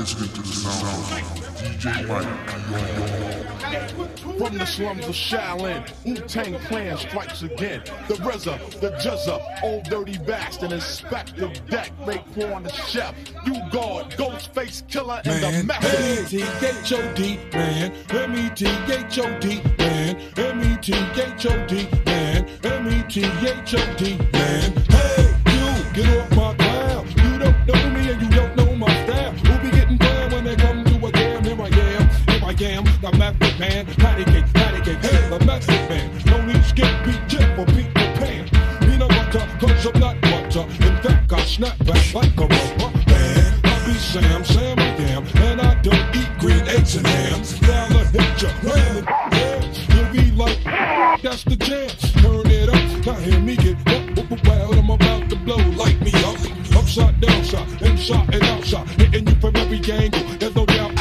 listening to the sound of DJ Mike. From the slums of Shaolin, Wu-Tang Clan strikes again. The RZA, the GZA, Old Dirty Bastard, Inspectah Deck, Fake Porn the Chef, U-God, Ghost Face Killer, and the Method Man. METHOD, man. METHOD, man. METHOD, man. Hey, you, get off my ground. You don't know me and you don't know my style. We'll be getting down when they come to a jam. Here I am, the Method Man. Patty cake, hey, the Method Man. No need skip, beat, chip, or beat the pan. Peanut butter, cause I'm not butter. In fact, I snap back like a rubber band. I be Sam I am, and I don't eat green eggs and hams. Down the hit ya, you'll be like, that's the jam. Turn it up, now hear me get wild. I'm about to blow, light me up. Upside, downside, inside and outside, hitting you from every angle. There's no doubt I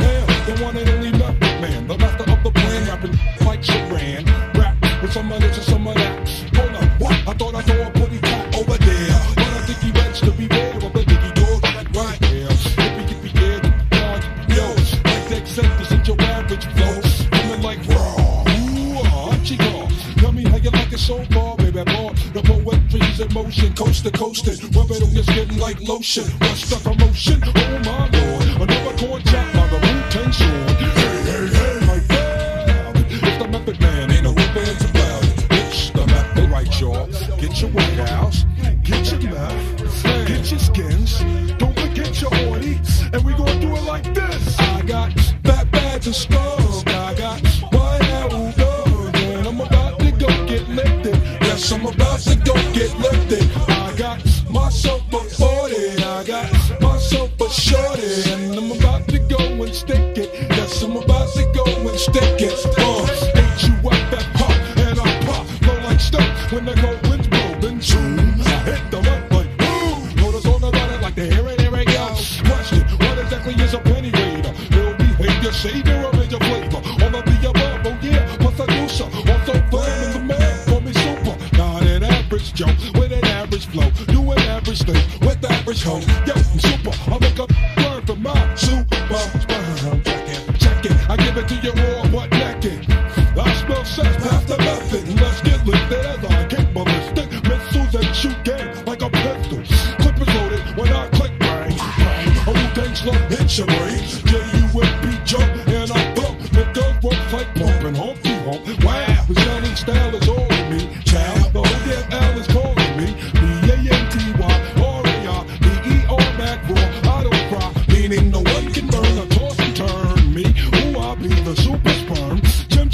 am the one and only Method Man, the master of the plan, rapping like Sharan, rap with some of this and some of that. Hold up, what? I thought I saw a pretty cat over there, but I think he wants to be rare of the diggy door that right here. Yippee yeah, God, yo, like that sentence isn't your average flow, feeling like raw. Ooh, what you got? Tell me how you like it so far, baby. I bought the poetry's in motion, coast to coast, and rub it on your skin like lotion. What's the promotion? Oh my lord, another chord chop by the Wu-Tang sword. Hey, like that. It's the Method Man, ain't no fans about it. It's the Method, right, y'all. Get your workouts, get your mouth, get your skins. Don't forget your orty, and we gonna do it like this. I got fat bags and scars. I got one hour and I'm about to go get lifted. Yes, I'm about to go get lifted. I got myself a 40, I got myself a shorty, and I'm about to go and stick it. Yes, I'm about to go and stick it. H-U-F-F-Pop, and I pop, go like stuff when I go and roll and zoom. Hit the left like boom. Notice all about it like the here and there ain't out. Question, what exactly is a penny reader? It'll behave your savior or major flavor. All of the above, oh yeah, what's a goose? What's a flame in the man? Call me super, not an average Joe, with an average flow, do an average thing, with average hoe. Yo, I'm super, I make a word for my super. Check it, I give it to you raw, but naked. I smell sex past the method, let's get lifted as I kick my lipstick. Missiles and shoot game like a pistol. Clip is loaded when I click bang, bang. A Wu-Tang slug hit your brain. J-U-M-P jump and I bump. It does work like pumping, humpty hump. Wow, the Shaolin style is all in me. Child, the whole damn Al is calling me. B-A-N-T-Y-R-A-I-D-E-R Mac Raw. I don't cry, meaning no one can burn or toss and turn me. Who I be, the super sperm.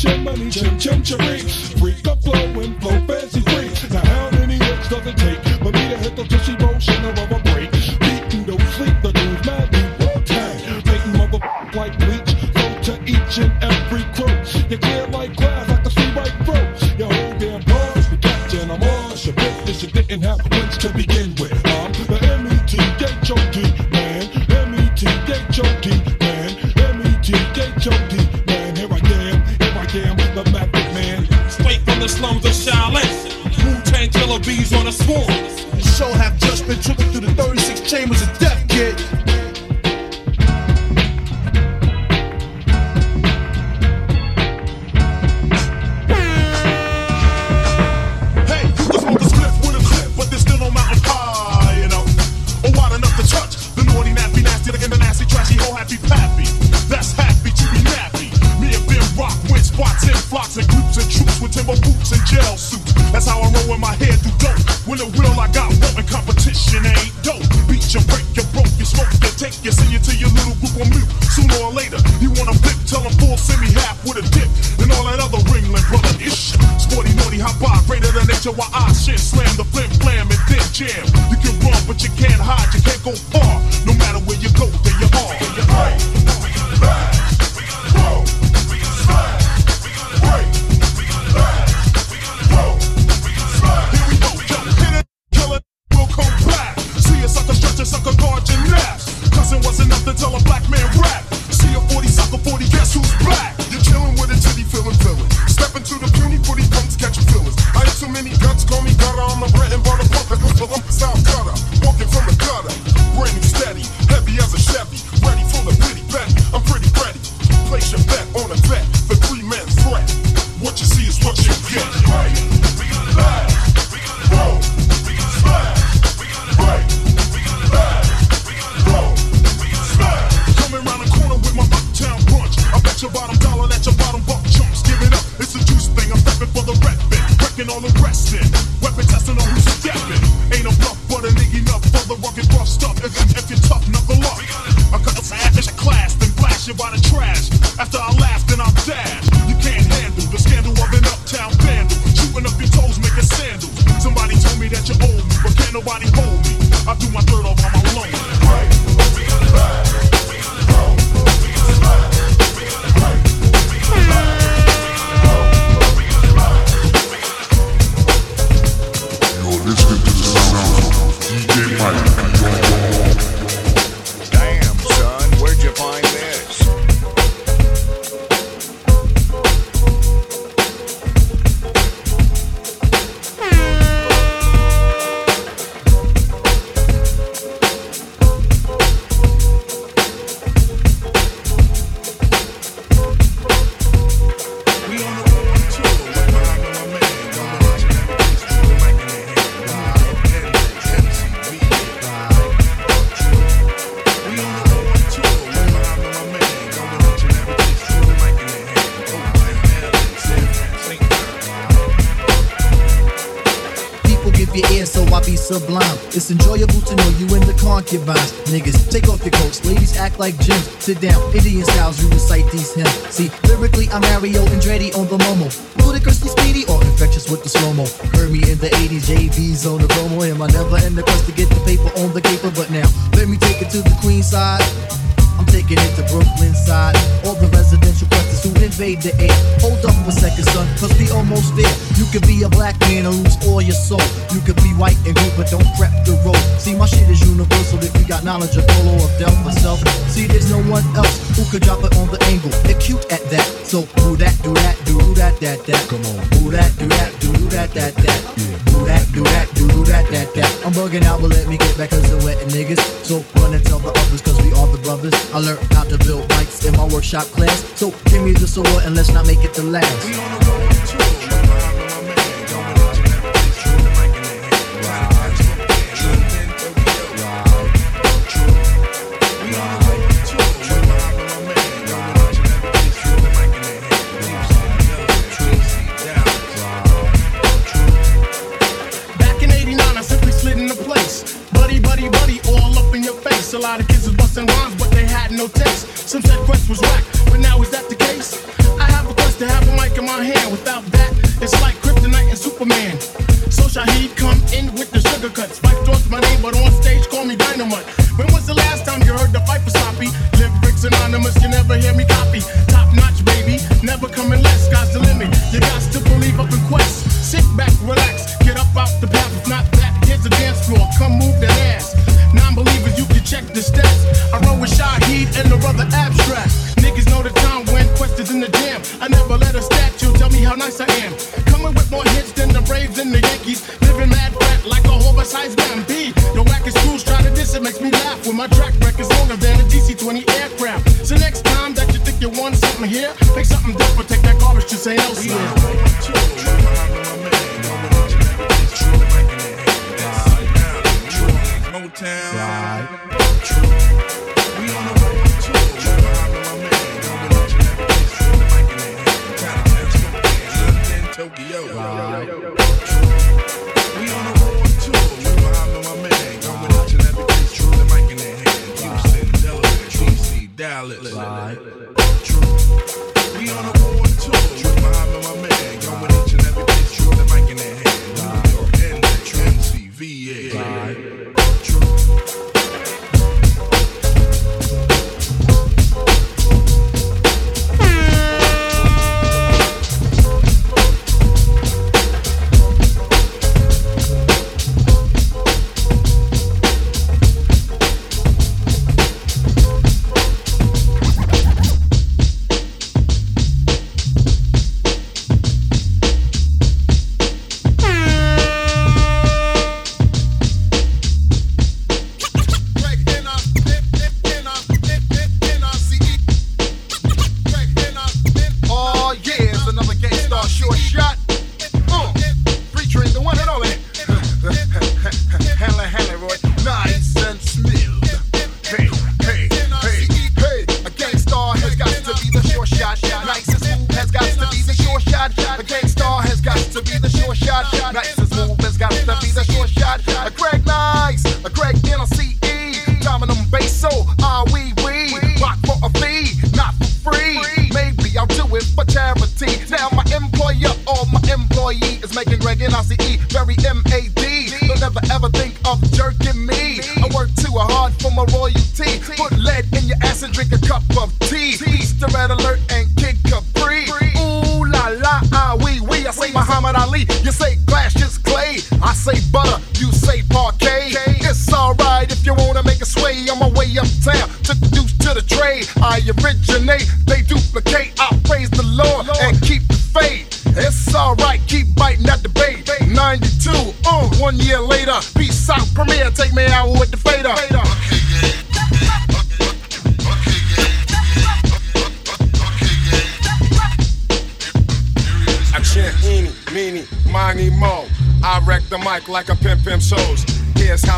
Chim money, chim cherry. Freak up flow and flow fancy free. Now how many hits does it take for me to hit the tushy motion of a break? Beating don't sleep, the dude's mad, be Wu-Tang. Making motherfuckers like bleach, go to each and every crew. You're clear like glass, I can see right through. Your whole damn bars, the captain, I'm on your business. You didn't have wins to begin with. I'm the METHOD man, METHOD man, METHOD. The Method Man, straight from the slums of Shaolin, Wu-Tang Killer bees on a swarm. You sure have just been tripping through the 36 chambers of death, kid. Hey, you can smoke a spliff with a clip, but there's still no mountain pie, you know. Or wide enough to touch the naughty, nappy, nasty, like in the nasty, trashy, whole happy pappy. That's happy to be nappy. Me and Ben rock with spots in flocks and groups and troops with timber boots and jail suits. That's how I roll with my hair through dirt. With a will I got one, and competition ain't dope. Beat you, break you, broke you, smoke you, take you, send you to your little group on mute. Sooner or later, you wanna flip, tell them full semi-half with a dip. And all that other ringling brother ish. Sporty, naughty, high bar, greater than HOI shit. Slam the flim, flam, and then jam. You can run, but you can't hide, you can't go far. No matter where you go, there you are. Sucker guard your naps. Cousin was enough to tell a black man rap. See a 40 sucker 40, guess who's black? You're chillin' with a titty feelin'. Step into the puny footy, come to catch your feelings. I ain't too many guts, call me gutter. I'm the bread and butter pumpkin, but I'm a style cutter. Walking from the gutter, brand new steady, heavy as a Chevy, ready for sublime. It's enjoyable to know you and the concubines. Niggas, take off your coats. Ladies, act like gems. Sit down, Indian styles, you recite these hymns. See, lyrically, I'm Mario Andretti on the Momo. Ludicrously speedy or infectious with the slow-mo. Heard me in the 80s, JV's on the promo. Am I never in the quest to get the paper on the paper? But now, let me take it to the Queens side. I'm taking it to Brooklyn side. All the residential questions who invade the air. Hold up a second, son, cause we almost there. You could be a black man and lose all your soul. You could be white and good, but don't prep the road. See, my shit is universal if you got knowledge of polo or Del myself. See, there's no one else who could drop it on the angle. They're cute at that. So, do that, do that, do that, that, that. Come on. Do that, do that, do that, that, that. Do that, do that, do that, that, that. I'm bugging out, but let me get back cause they're wetting niggas. So, run and tell the others cause we are the brothers. I learned how to build bikes in my workshop class. So give me the sword and let's not make it the last. We on the road to True. Back in 89, I simply slid in the place. Buddy, buddy, buddy, all up in your face. A lot of kids was busting rhymes, but they had no taste. Some said Quest was whack, but now is that the case? I have a quest to have a mic in my hand. Without that, it's like Kryptonite and Superman. So Shaheed come in with the sugar cuts. Fife talks my name, but on stage call me Dynamite. When was the last time you heard the fight for sloppy? Lyrics anonymous, you never hear me copy. Top notch, baby, never coming less. Sky's the limit, you got to believe up in Quest. Sit back, relax, get up off the path. If not that, here's the dance floor, come move that ass. Non-believers, you can check the stats. I roll with Shaheed and the brother Abstract. Niggas know the time when Quest is in the jam. I never let a statue tell me how nice I am. Coming with more hits than the Braves and the Yankees. Living mad fat like a oversized man B. The wackest fools try to diss it, makes me laugh. When my track record's longer than a DC-20 aircraft. So next time that you think you want something here, make something different, take that garbage to say elsewhere. Motown. Right. We on the road to Tokyo. Right. We on the road to my man. I'm watching that because true the mic in their hand. Houston, Delaware, DC, Dallas. Right. We on the road to my man. I'm watching that because true the mic in their hand. New York and MCVA. Right.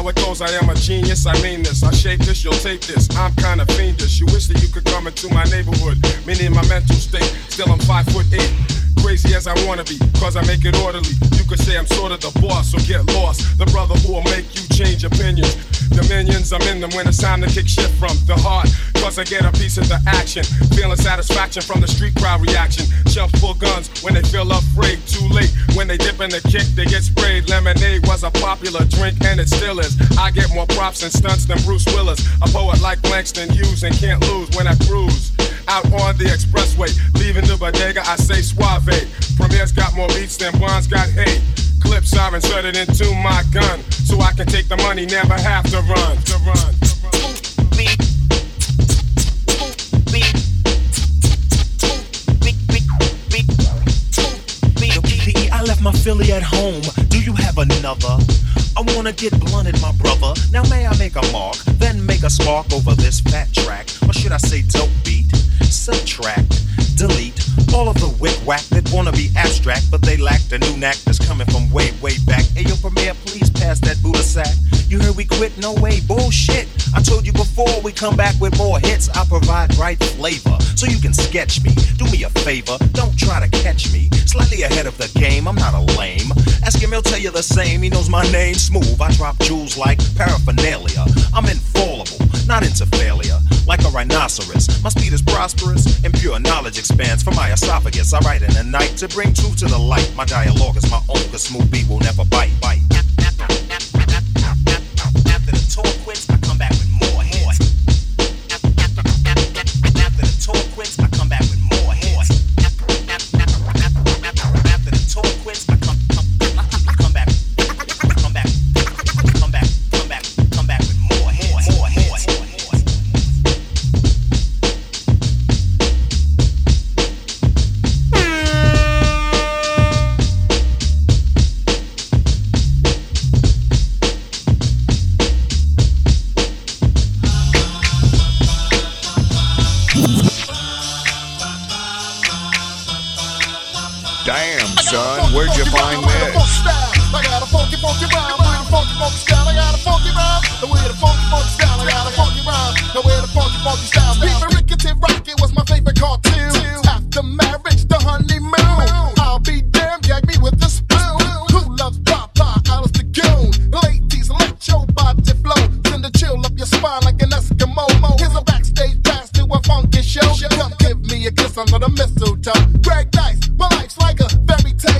how it goes, I am a genius, I mean this. I shape this, you'll take this, I'm kinda fiendish. You wish that you could come into my neighborhood, meaning my mental state, still I'm 5'8". Crazy as I wanna be, cause I make it orderly. You could say I'm sort of the boss, so get lost. The brother who'll make you change opinions. Dominions, I'm in them when it's time to kick shit from the heart. Cause I get a piece of the action. Feeling satisfaction from the street crowd reaction. Chumps pull guns when they feel afraid. Too late, when they dip in the kick, they get sprayed. Lemonade was a popular drink and it still is. I get more props and stunts than Bruce Willis. A poet like Blankston Hughes and can't lose when I cruise. Out on the expressway, leaving the bodega, I say suave. Premier's got more beats than Blonde's got hate. Clips are inserted into my gun, so I can take the money, never have to run. DEA, I left my Philly at home. Do you have another? I wanna get blunted, my brother. Now may I make a mark, then make a spark over this fat track? Or should I say dope beat? Subtract, delete all of the wick-wack that wanna be abstract, but they lack the new knack that's coming from way, way back. Hey, yo, Premier, please pass that Buddha sack. You heard we quit? No way, bullshit. I told you before, we come back with more hits. I provide right flavor, so you can sketch me. Do me a favor, don't try to catch me. Slightly ahead of the game, I'm not a lame. Ask him, he'll tell you the same. He knows my name, smooth. I drop jewels like paraphernalia. I'm infallible, not into failure. Like a rhinoceros, my speed is prosperous, and pure knowledge expands from my esophagus. I write in the night to bring truth to the light. My dialogue is my own, cause smooth B will never bite. After the tour quits, I come back with more hits. After the tour quits, I come back with more hits. After the tour quits, I come back. Come back with more hits. Where'd you find this? I got a funky, funky rhyme with a funky, funky style. I got a funky rhyme with a funky, funky style. I got a funky rhyme with a funky, funky style. Beaver Rickety Rocket was my favorite cartoon. After marriage, the honeymoon. I'll be damned, gag me with a spoon. Who loves Papa? Alice the Goon. Ladies, let your body flow. Send a chill up your spine like an Eskimo. Here's a backstage pass to a funky show. Come give me a kiss under the mistletoe. Greg Nice, my life's like a fairy tale.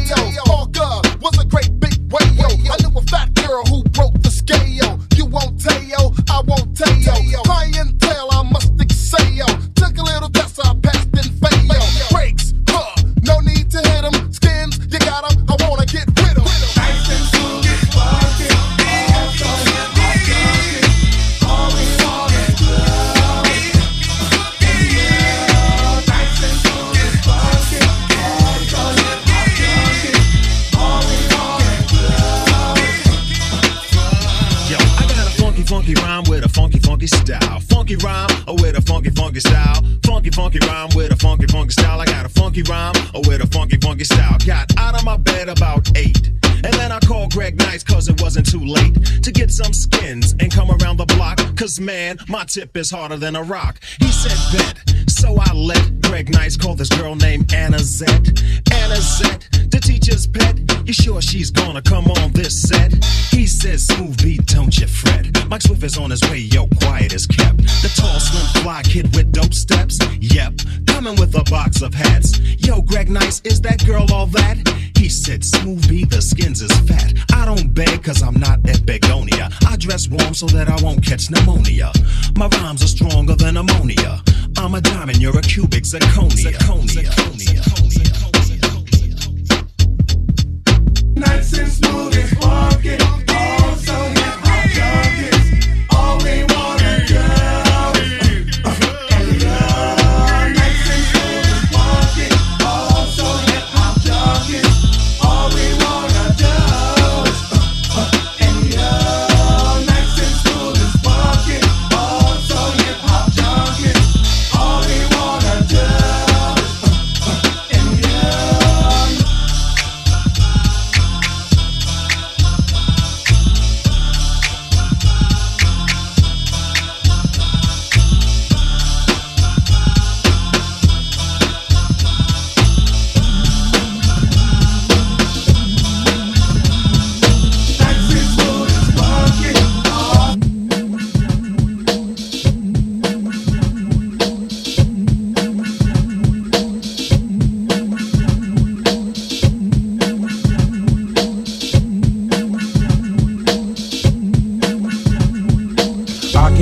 Funky rhyme with a funky, funky style. I got a funky rhyme with a funky, funky style. Got out of my bed about 8, and then I called Greg Nice cause it wasn't too late to get some skins and come around the block, cause man, my tip is harder than a rock. He said bet, so I let Greg Nice call this girl named Anna Zet. Anna Zet, the teacher's pet. You sure she's gonna come on this set? He says, smooth beat, don't you fret. Mike Swift is on his way, yo, quiet as kept. The tall, slim, fly kid with dope steps. Yep, coming with a box of hats. Yo, Greg Nice, is that girl all that? He said, smooth beat, the skins is fat. I don't beg, cause I'm not at Begonia. I dress warm so that I won't catch pneumonia. My rhymes are stronger than ammonia. I'm a diamond, you're a cubic zirconia. Nice and smooth as walking, also with hot junkies. All we want is love, and love. Nice and smooth as walking, also with hot junkies. All we want is love, and love. Nice and smooth as walking, also with hot junkies. All we want is love, and love.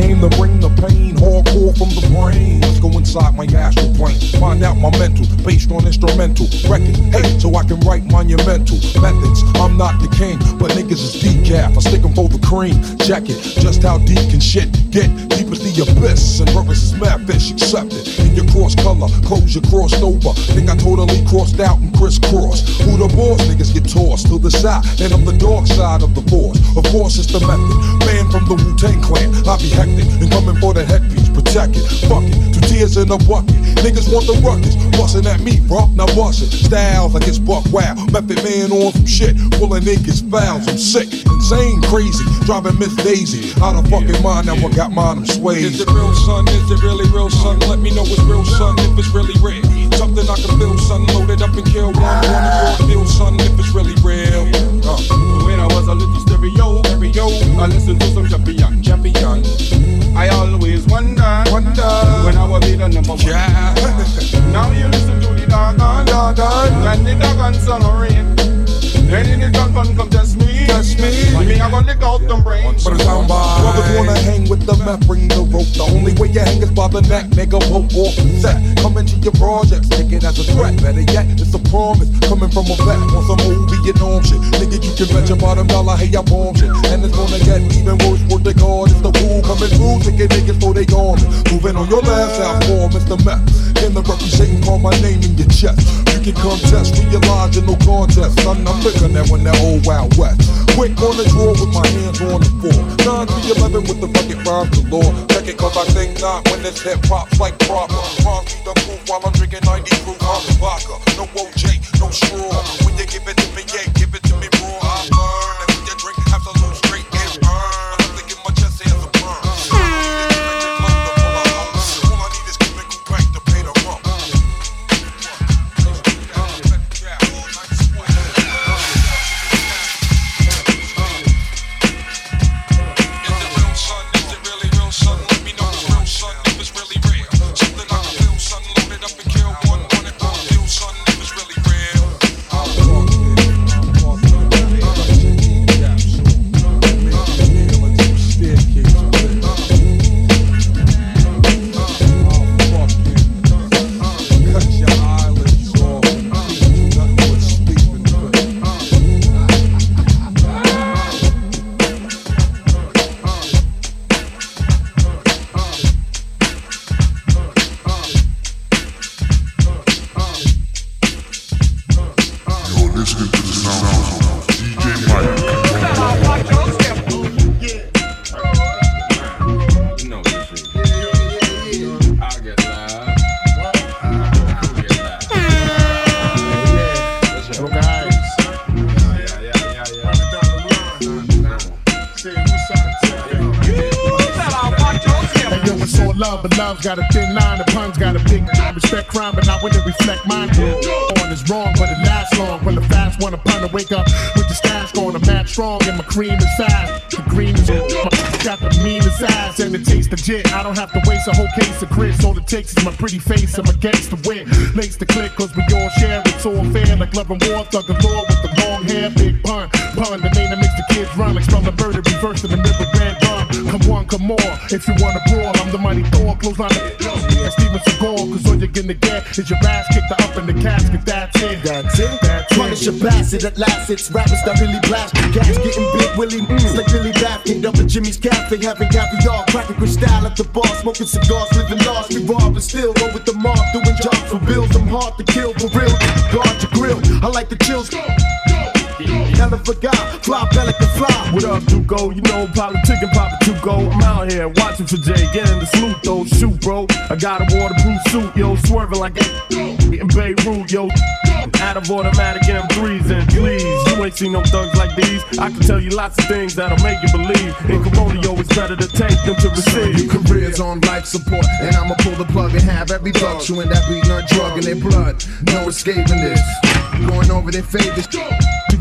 came to bring the pain, hardcore from the brain. Let's go inside my astral plane, find out my mental, based on instrumental record, hey, so I can write monumental methods. I'm not the king, but niggas is decaf. I stick them for the cream, check it, just how deep can shit get? Deep as the abyss, and brothers is mad fish, accept it. In your cross color, clothes you crossed over, think I totally crossed out and crisscrossed. Who the boss? Niggas get tossed to the side, and I'm the dark side of the force. Of course it's the method, man from the Wu-Tang Clan. I be hectic, and coming for the headpiece, protect it, fuck it, 2 tears in a bucket. Niggas want the ruckus, bustin' at me, bro, now bustin'. Styles like it's buck wow, Method Man on some shit, pulling niggas fouls, I'm sick, insane, crazy, driving Miss Daisy. Out of fucking mind, now I got mine, I'm swayed. Is it real, son? Is it really real, son? Let me know it's real, son, if it's really real. Something I can feel, son, loaded up and kill one, of your feel, son, if it's really real. When I was a little stereo, I listened to some champion. I always wonder when I will be the number one. Yeah. Now you listen to the dog, and the dog on sonorin. Then in the gun come just me. Me, I'm gonna lick out them brains. But brothers wanna hang with the map, bring the rope. The only way you hang is by the neck, nigga, rope off the set. Come into your projects, take it as a threat. Better yet, it's a promise, coming from a vet. On some old Vietnam shit, nigga, you can bet your bottom dollar, hey, I bomb shit. And it's gonna get even worse, what they call it's the woo coming through, taking niggas for they arms. Moving on your last out for Mr. Meth. In the representing, call my name in your chest. You can contest, realize in no contest. I'm bigger than when that old Wild West. Quick on the draw with my hands on the floor. 9 to 11 with the fucking rhymes galore. Check it cause I think not when this hip hop's like proper. Palm to the proof while I'm drinking 90 proof. I'm the vodka, no OJ, no straw. When you give it to me, yeah, give it to me raw. I learn that when you drink, absolute straight and burn. I have to get my chest as a burn. All I need is keeping cool back to pay the rump. Got a thin line, the pun's got a big line. Respect crime, but not when it reflect mine. On is wrong, but it lasts long. When the fast one, a pun to wake up with the stash going. I'm mad strong and my cream is size. The green is got the meanest eyes and it tastes legit. I don't have to waste a whole case of grits. All it takes is my pretty face and my gangster wit. Lace the click, cause we all share. It's all fair, like love and war, thug and law with the long hair. Big Pun, the name that makes the kids run. Like from the murder, reverse in the middle red gun. Come one, come more, if you wanna brawl. I'm the mighty Thor, close line of Steven Seagal, cause all you're gonna get is your ass kicked up in the casket. That's it, that's it, that's it. Punish your blasted at last, it's rappers that really blast the gas. Getting big Willie, it's like Billy Bathgate up at Jimmy's Cafe, having caviar, cracking with style at the bar, smoking cigars, living lost, we robbed and still roll with the mob, doing jobs for bills. I'm hard to kill, for real, guard your grill, I like the chills. Hell of a guy, fly, pelican, fly. What up, Duco? You know, politic and Papa Tuco. I'm out here watching for Jay, getting the salute, though. Shoot, bro. I got a waterproof suit, yo. Swerving like a in Beirut, yo. Out of automatic M3s, and please, you ain't seen no thugs like these. I can tell you lots of things that'll make you believe. In Camolio, it's better to take than to receive. Your career's on life support, and I'ma pull the plug and have every buck chewing that weed nut drug in their blood. No escaping this. Going over their favors.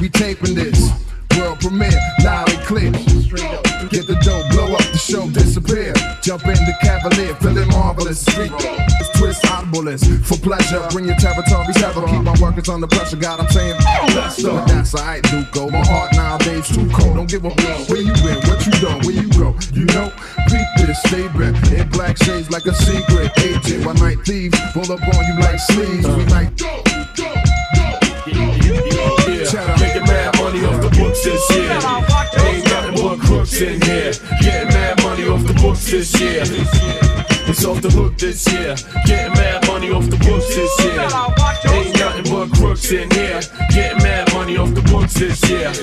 We taping this, world premiere, loud and clear. Get the dope, blow up the show, disappear. Jump in the Cavalier, feeling marvelous. Street it's twist oddballers for pleasure. Bring your territory, several. Keep my workers under pressure. God, I'm saying, but that's alright, Duco. My heart nowadays too cold. Don't give a blow. Where you been? What you done? Where you go? You know, peep this statement in black shades like a secret agent. One night thieves roll up on you like sleeves. We like go, go, go, go. Yeah, making mad money off the books this year. Ain't nothing but crooks in here. Getting mad money off the books this year. It's off the hook this year. Getting mad money off the books this year. Ain't nothing but crooks in here. Getting mad money off the books this year.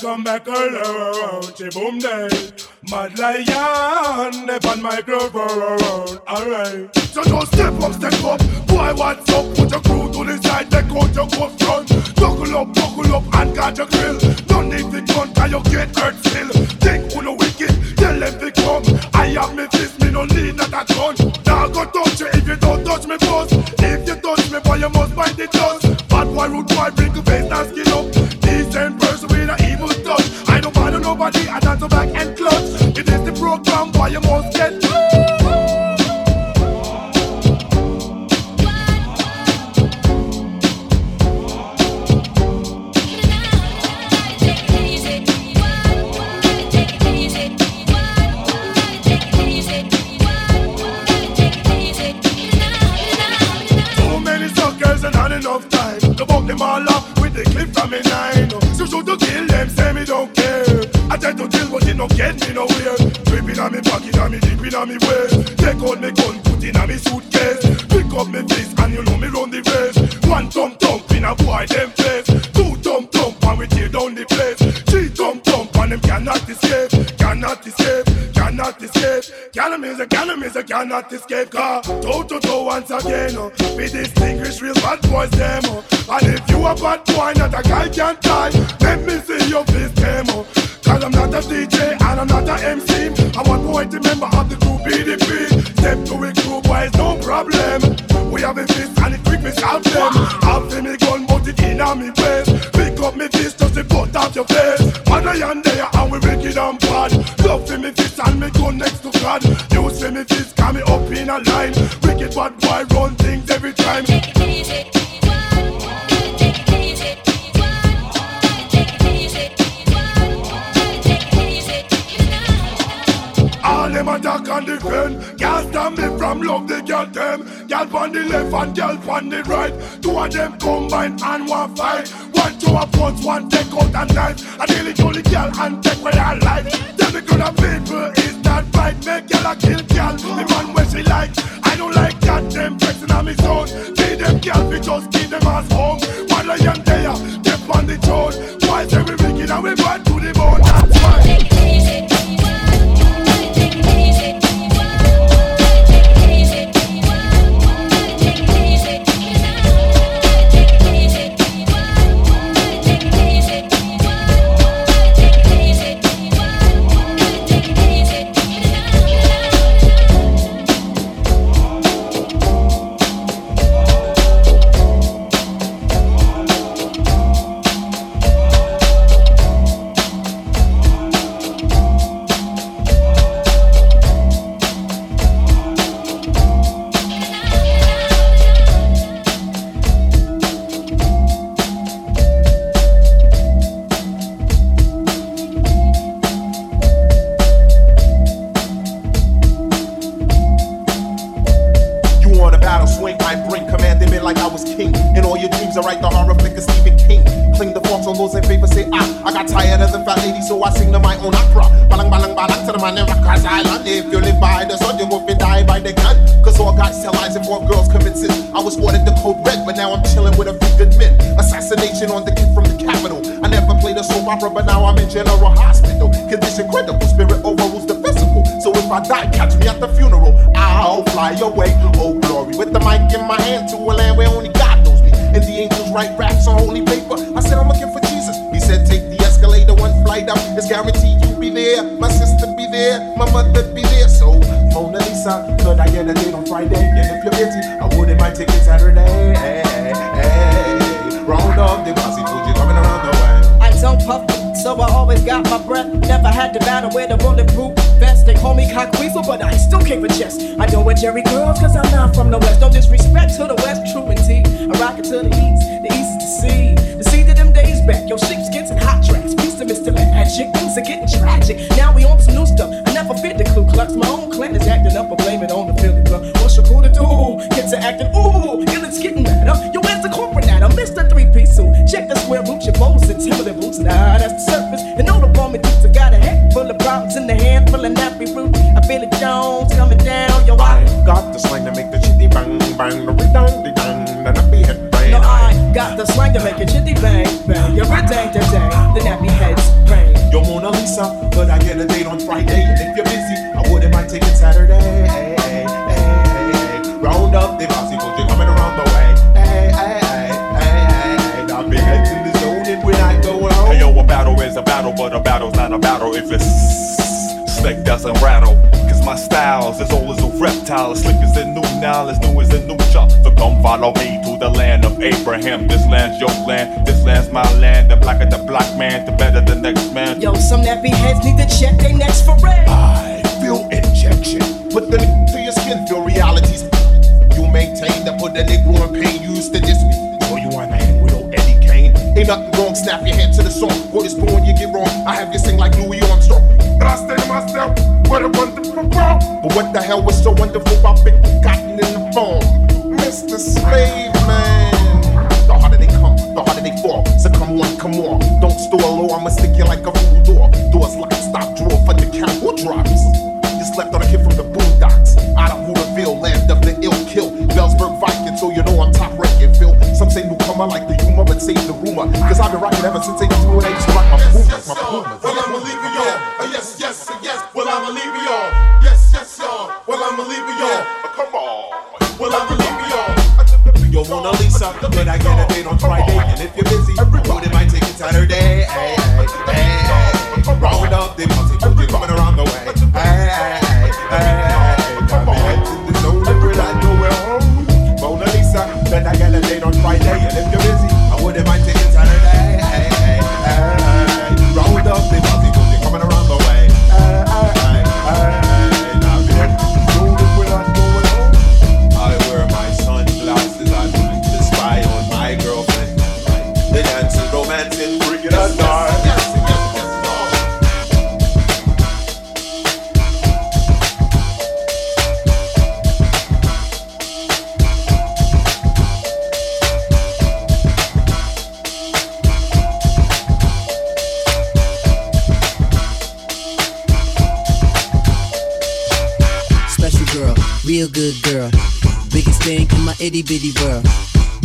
Come back around, she boom down. Mad lion, they pan microphone around, alright. So don't step up, boy what's up? Put your crew to the side, take out your go front. Buckle up and catch your grill. Don't need the gun, cause you get hurt still. Think who no wicked, tell them to come. I have me fist, me no need not a gun. Now go touch you, if you don't touch me boss. If you touch me boy, you must bite the dust. Bad boy, rude boy, wrinkle face and skin up. Decent person with an evil touch. I don't bother nobody, I dance back and clutch. It is the program, boy, you must get through. Them all up with the clip from me nine. So shoot to kill them, say me don't care. I try to deal but it don't get me nowhere. Tripping on me pocket and me deep in on me waist. Take out me gun, put in on me suitcase. Pick up me face and you know me run the race. One thump in a boy them face. Two thump and we tear down the place. Three thump and them cannot escape. Canna miss a cannot escape car. Toe to toe once again. We distinguish real bad boys them. And if you a bad boy, not a guy can die. Let me see your face demo. Cause I'm not a DJ and I'm not a MC. I want boy to member of the crew BDP. Step to a crew boys, no problem. We have a fist and it quick me stab them. After me gun, but it in on me waist. Pick up me fist, just to put out your face. Man I and there and we wicked and bad. Love to me fist and me gun next to God. You see me fist, call me up in a line. Wicked bad boy run things every time. Them attack and defend. Girl stand me from love they get them. Girl on the left and girl on the right. Two of them combine and one fight. One, two, a punch, one, take out a knife. I nearly told the girl and take away her life. Tell me good of people is that fight. Make girl a kill girl, the man where she like. I don't like that, them flexing on me zone. See them girls, we just keep them as home. One lion there, them on the throne. Why say we wicked and we burn to the bone, that's why. So I sing to my own opera. Balang, balang, balang to the man in Rikers Island. If you live by the sun, you won't be die by the gun. Cause all guys tell lies and more girls commit sin. I was wanted the code red, but now I'm chilling with a few good men. Assassination on the kid from the capital. I never played a soap opera, but now I'm in General Hospital. Condition critical, spirit overrules the physical. So if I die, catch me at the funeral. I'll fly away, oh glory. With the mic in my hand to a land where only God knows me. And the angels write raps on holy paper. I said I'm looking for Jesus. He said take the escalator one flight up, it's guaranteed you be there. My sister be there, my mother be there. So, Mona Lisa, could I get a date on Friday? And if you're busy, I wouldn't mind taking Saturday. Round up the bossy, would you coming around the way? I don't puff, so I always got my breath. Never had to battle with a bulletproof vest. They call me cockweasel, but I still kick with chest. I don't wear Jerry girls, cause I'm not from the West. Don't disrespect to the West, true and tea. I rock it to the East to see. The sea to them days back, your sheepskins and hot tracks. Mr. Magic, things are getting tragic. Now we on some new stuff. I never fit the Ku Klux. My own clan is acting up. I blame it on the Philly Club. What's your cool to do? Kids are acting, ooh, and it's getting madder. Yo, where's the corporate at? I missed the three-piece suit. Check the square roots, your bows and Timberland boots. Nah, that's the surface. And all the bombing dudes have got a head full of problems in the hand full of nappy root. I feel the Jones coming down. Yo, I got the slang to make the chitty bang, bang, the redang, the dang, the nappy head bang. No, I got the slang to make a chitty bang, bang, your redang, the dang, the nappy head. Yo, Mona Lisa, could I get a date on Friday? And if you're busy, I wouldn't mind taking Saturday. Hey, hey, hey, hey. Round up the posse, would you coming around the way? Hey, hey, hey, hey, hey. Now big heads in the zone and we're not going home. Hey, yo, a battle is a battle, but a battle's not a battle if it's snake doesn't rattle. Cause my style's as old as a reptile, as slick as a new Nile, as new as a new chop. So come follow me to the land of Abraham. This land's your land, this land's my land. The blacker the black man, the better the next man. Yo, some nappy heads need to check they necks for red. I feel injection, put the n*** to your skin, feel realities. You maintain to put the Negro in pain, you used to diss me. So you ain't man with no Eddie Kane. Ain't nothing wrong, snap your head to the song. What is born, you get wrong, I have you sing like Louis Armstrong. And I say to myself, what a wonderful world. But what the hell was so wonderful about big cotton in the farm? Mr. Slave Man. The harder they come, the harder they fall. So come on, come on. Don't store low, I'ma stick you like a fool door. Doors locked, stop, draw for the count. Who drops? Just left on a kid from the boondocks. Out of Hooterville, land of the ill kill. Bellsburg Viking, so you know I'm top ranking, Phil. Some say newcomer like the humor, but save the rumor. Cause I've been rocking ever since 82 and I used to rock my boom, yes, my boom. Well, I'ma leave you all. Yes, yes, yes. Well, I'ma leave you all. Yes, yes, y'all. Well, I'ma leave you all. Come on. Well, I'ma leave you all. Yo, Mona Lisa, could I get a date on Friday? And if you're busy, what am I taking Saturday? Hey, hey, hey, hey. Round up the posse, you're coming around the way. Hey, hey, hey, come on. The zone and we're not nowhere home. Mona Lisa, could I get a date on Friday? And if you're busy, I wouldn't mind taking Saturday. Hey, hey, hey, hey. Round up the posse, you're coming around the way. Hey, hey, hey, hey. Romancing, bring it up. everything in my itty bitty world.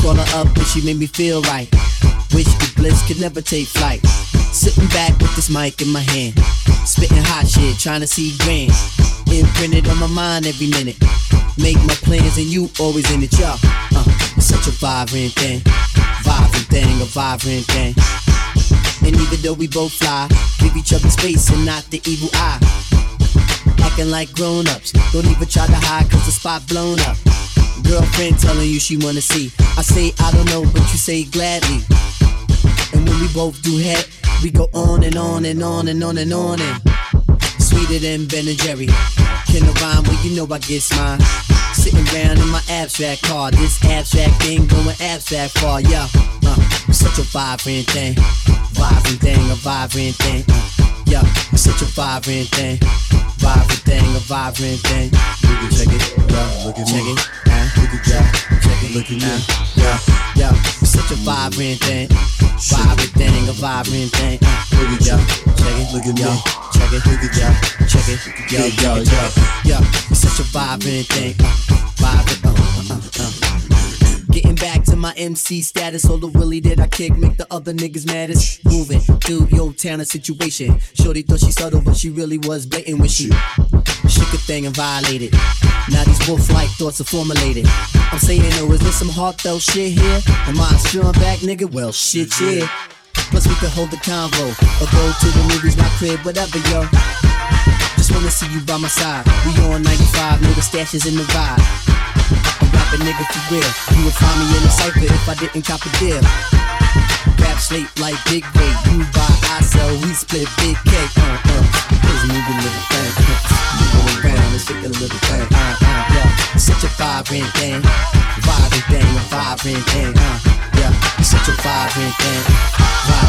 Call her up and she made me feel like wish the bliss could never take flight. Sitting back with this mic in my hand, spitting hot shit, trying to see grand. Imprinted on my mind every minute. Make my plans and you always in it, y'all. It's such a vibrant thing, a vibrant thing. And even though we both fly, give each other space and not the evil eye. Acting like grown-ups, don't even try to hide cause the spot blown up. Girlfriend telling you she wanna see. I say I don't know, but you say gladly. And when we both do head, we go on and on and on and on and on and sweeter than Ben and Jerry. Can I rhyme? Well, you know I guess mine. Sitting around in my abstract car, this abstract thing going abstract far, yeah. Such a vibrant thing, a vibrant thing, yeah. Such a vibrant thing, a vibrant thing. Look at check it, yeah. Look at check it, look at yeah. Check it, look at yeah, yeah. Such a vibrant thing, a vibrant thing. Look at yeah, check it, look at yeah. Check it, look at yeah. Check it, yeah, yeah, yeah, yeah. Such a vibrant thing, Getting back to my MC status, all the willy that I kick make the other niggas maddest. Moving through your town and situation. Shorty thought she subtle, but she really was blatant when she shook a thing and violated. Now these wolf-like thoughts are formulated. I'm saying, oh, is this some heartfelt shit here? Am I strung back, nigga? Well, shit, yeah. Plus we could hold the convo or go to the movies, my crib, whatever, yo. Just wanna see you by my side. We on 95, nigga, stashes in the vibe. A nigga for real, you would find me in a cypher if I didn't cop a deal. Rap slate like Big Bay, you buy, I sell, we split Big cake. Cause you a little thing, moving around and shake a little thing. Yeah, such a vibrant thing, a vibrant thing. Yeah, such a vibrant thing, yeah.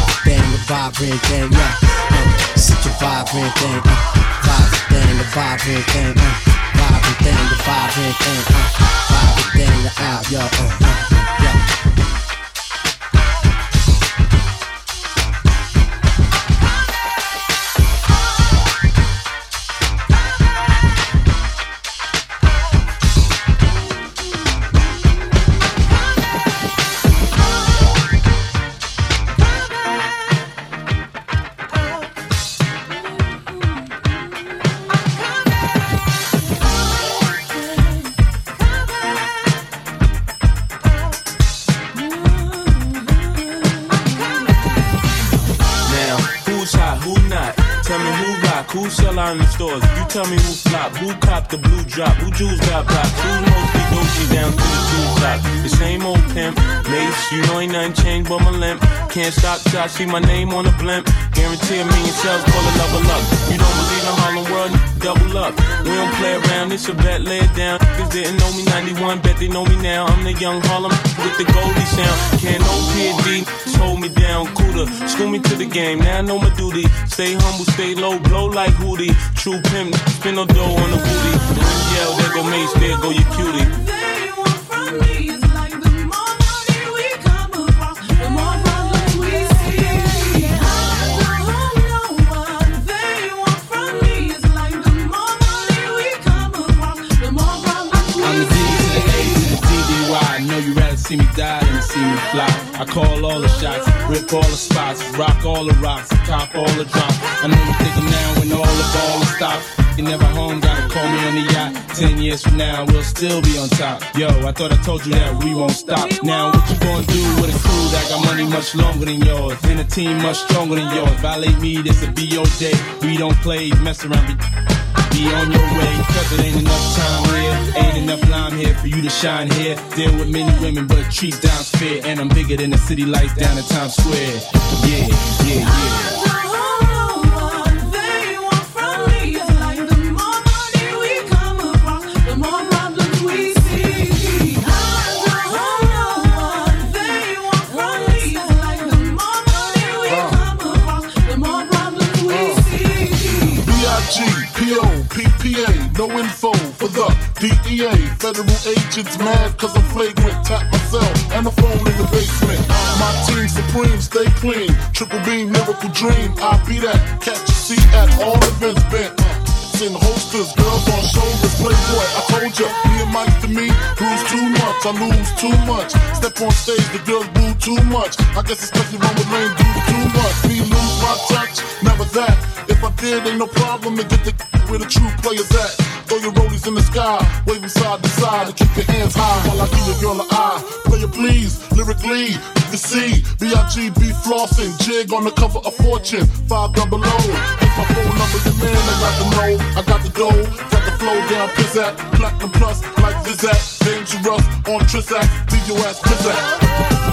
Such a vibrant thing, the vibrant thing, the out, yo, yo. In the stores, you tell me who flop, who copped the blue drop, who jewels got popped, who mostly Gucci down to the jewel top. The same old pimp, Mace, you know ain't nothing changed but my limp. Can't stop till I see my name on the blimp. Guarantee a million sales, pull a level up. You don't believe in Harlem world, double up. We don't play around, it's a bet, lay it down. Niggas didn't know me 91, bet they know me now. I'm the young Harlem with the Goldie sound. Can't no PD hold me down, cooler. School me to the game, now I know my duty. Stay humble, stay low, blow like Hootie. True pimp, spin no dough on the booty. Yell, there go Mace, there go your cutie. See me die and see me fly. I call all the shots, rip all the spots, rock all the rocks, cop all the drops. I know you're thinking now when all the ball is stopped. You never home, gotta call me on the yacht. 10 years from now, we'll still be on top. Yo, I thought I told you that we won't stop. Now, what you gonna do with a crew that got money much longer than yours? And a team much stronger than yours. Violate me, this a B.O.J. We don't play, mess around, be on your way, cause it ain't enough time here. Ain't enough lime here for you to shine here. Deal with many women, but treat dimes fair. And I'm bigger than the city lights down in Times Square. Yeah, yeah, yeah. No info for the DEA, federal agents mad cause I'm flagrant, tap myself and the phone in the basement. My team supreme, stay clean, triple beam, miracle dream, I be that, catch a seat at all events bent. Send holsters, girls on shoulders, playboy, I told ya, me and Mike to me, cruise too much, I lose too much. Step on stage, the girls boo too much. I guess especially when we lame dudes too much. Me lose my touch, never that. If I did, ain't no problem, and get the where the true players at. Throw your rollies in the sky, wave them side to side, and keep your hands high while I give your girl an eye. Play it please, lyrically, you can see B.I.G. be flossing, jig on the cover of Fortune, 500. Hit my phone number, your man, I got the know, I got the dough, got the flow down, pizzazz, platinum plus, like GZA, dangerous, on Trizac, leave your ass pizzazz.